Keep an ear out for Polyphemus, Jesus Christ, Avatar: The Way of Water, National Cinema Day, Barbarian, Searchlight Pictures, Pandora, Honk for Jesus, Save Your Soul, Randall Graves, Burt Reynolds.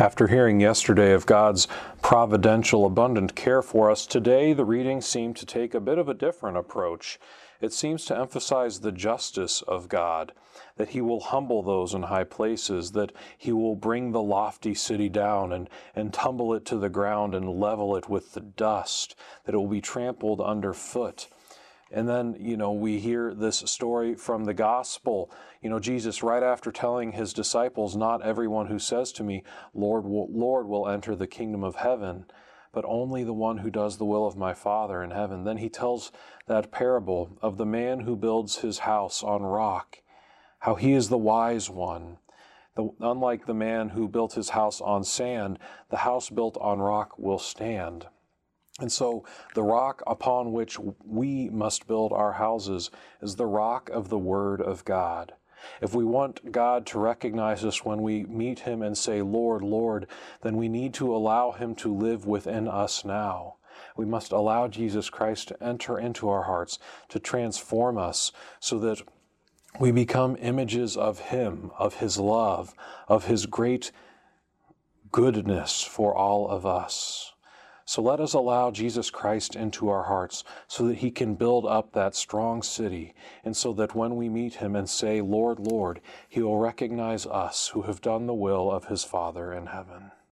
After hearing yesterday of God's providential, abundant care for us, today the readings seem to take a bit of a different approach. It seems to emphasize the justice of God, that He will humble those in high places, that He will bring the lofty city down and tumble it to the ground and level it with the dust, that it will be trampled underfoot. And then, we hear this story from the gospel. Jesus, right after telling His disciples, "Not everyone who says to me, 'Lord, Lord,' will enter the kingdom of heaven, but only the one who does the will of my Father in heaven." Then He tells that parable of the man who builds his house on rock, how he is the wise one. Unlike the man who built his house on sand, the house built on rock will stand. And so the rock upon which we must build our houses is the rock of the Word of God. If we want God to recognize us when we meet Him and say, "Lord, Lord," then we need to allow Him to live within us now. We must allow Jesus Christ to enter into our hearts, to transform us so that we become images of Him, of His love, of His great goodness for all of us. So let us allow Jesus Christ into our hearts so that He can build up that strong city, and so that when we meet Him and say, "Lord, Lord," He will recognize us who have done the will of His Father in heaven.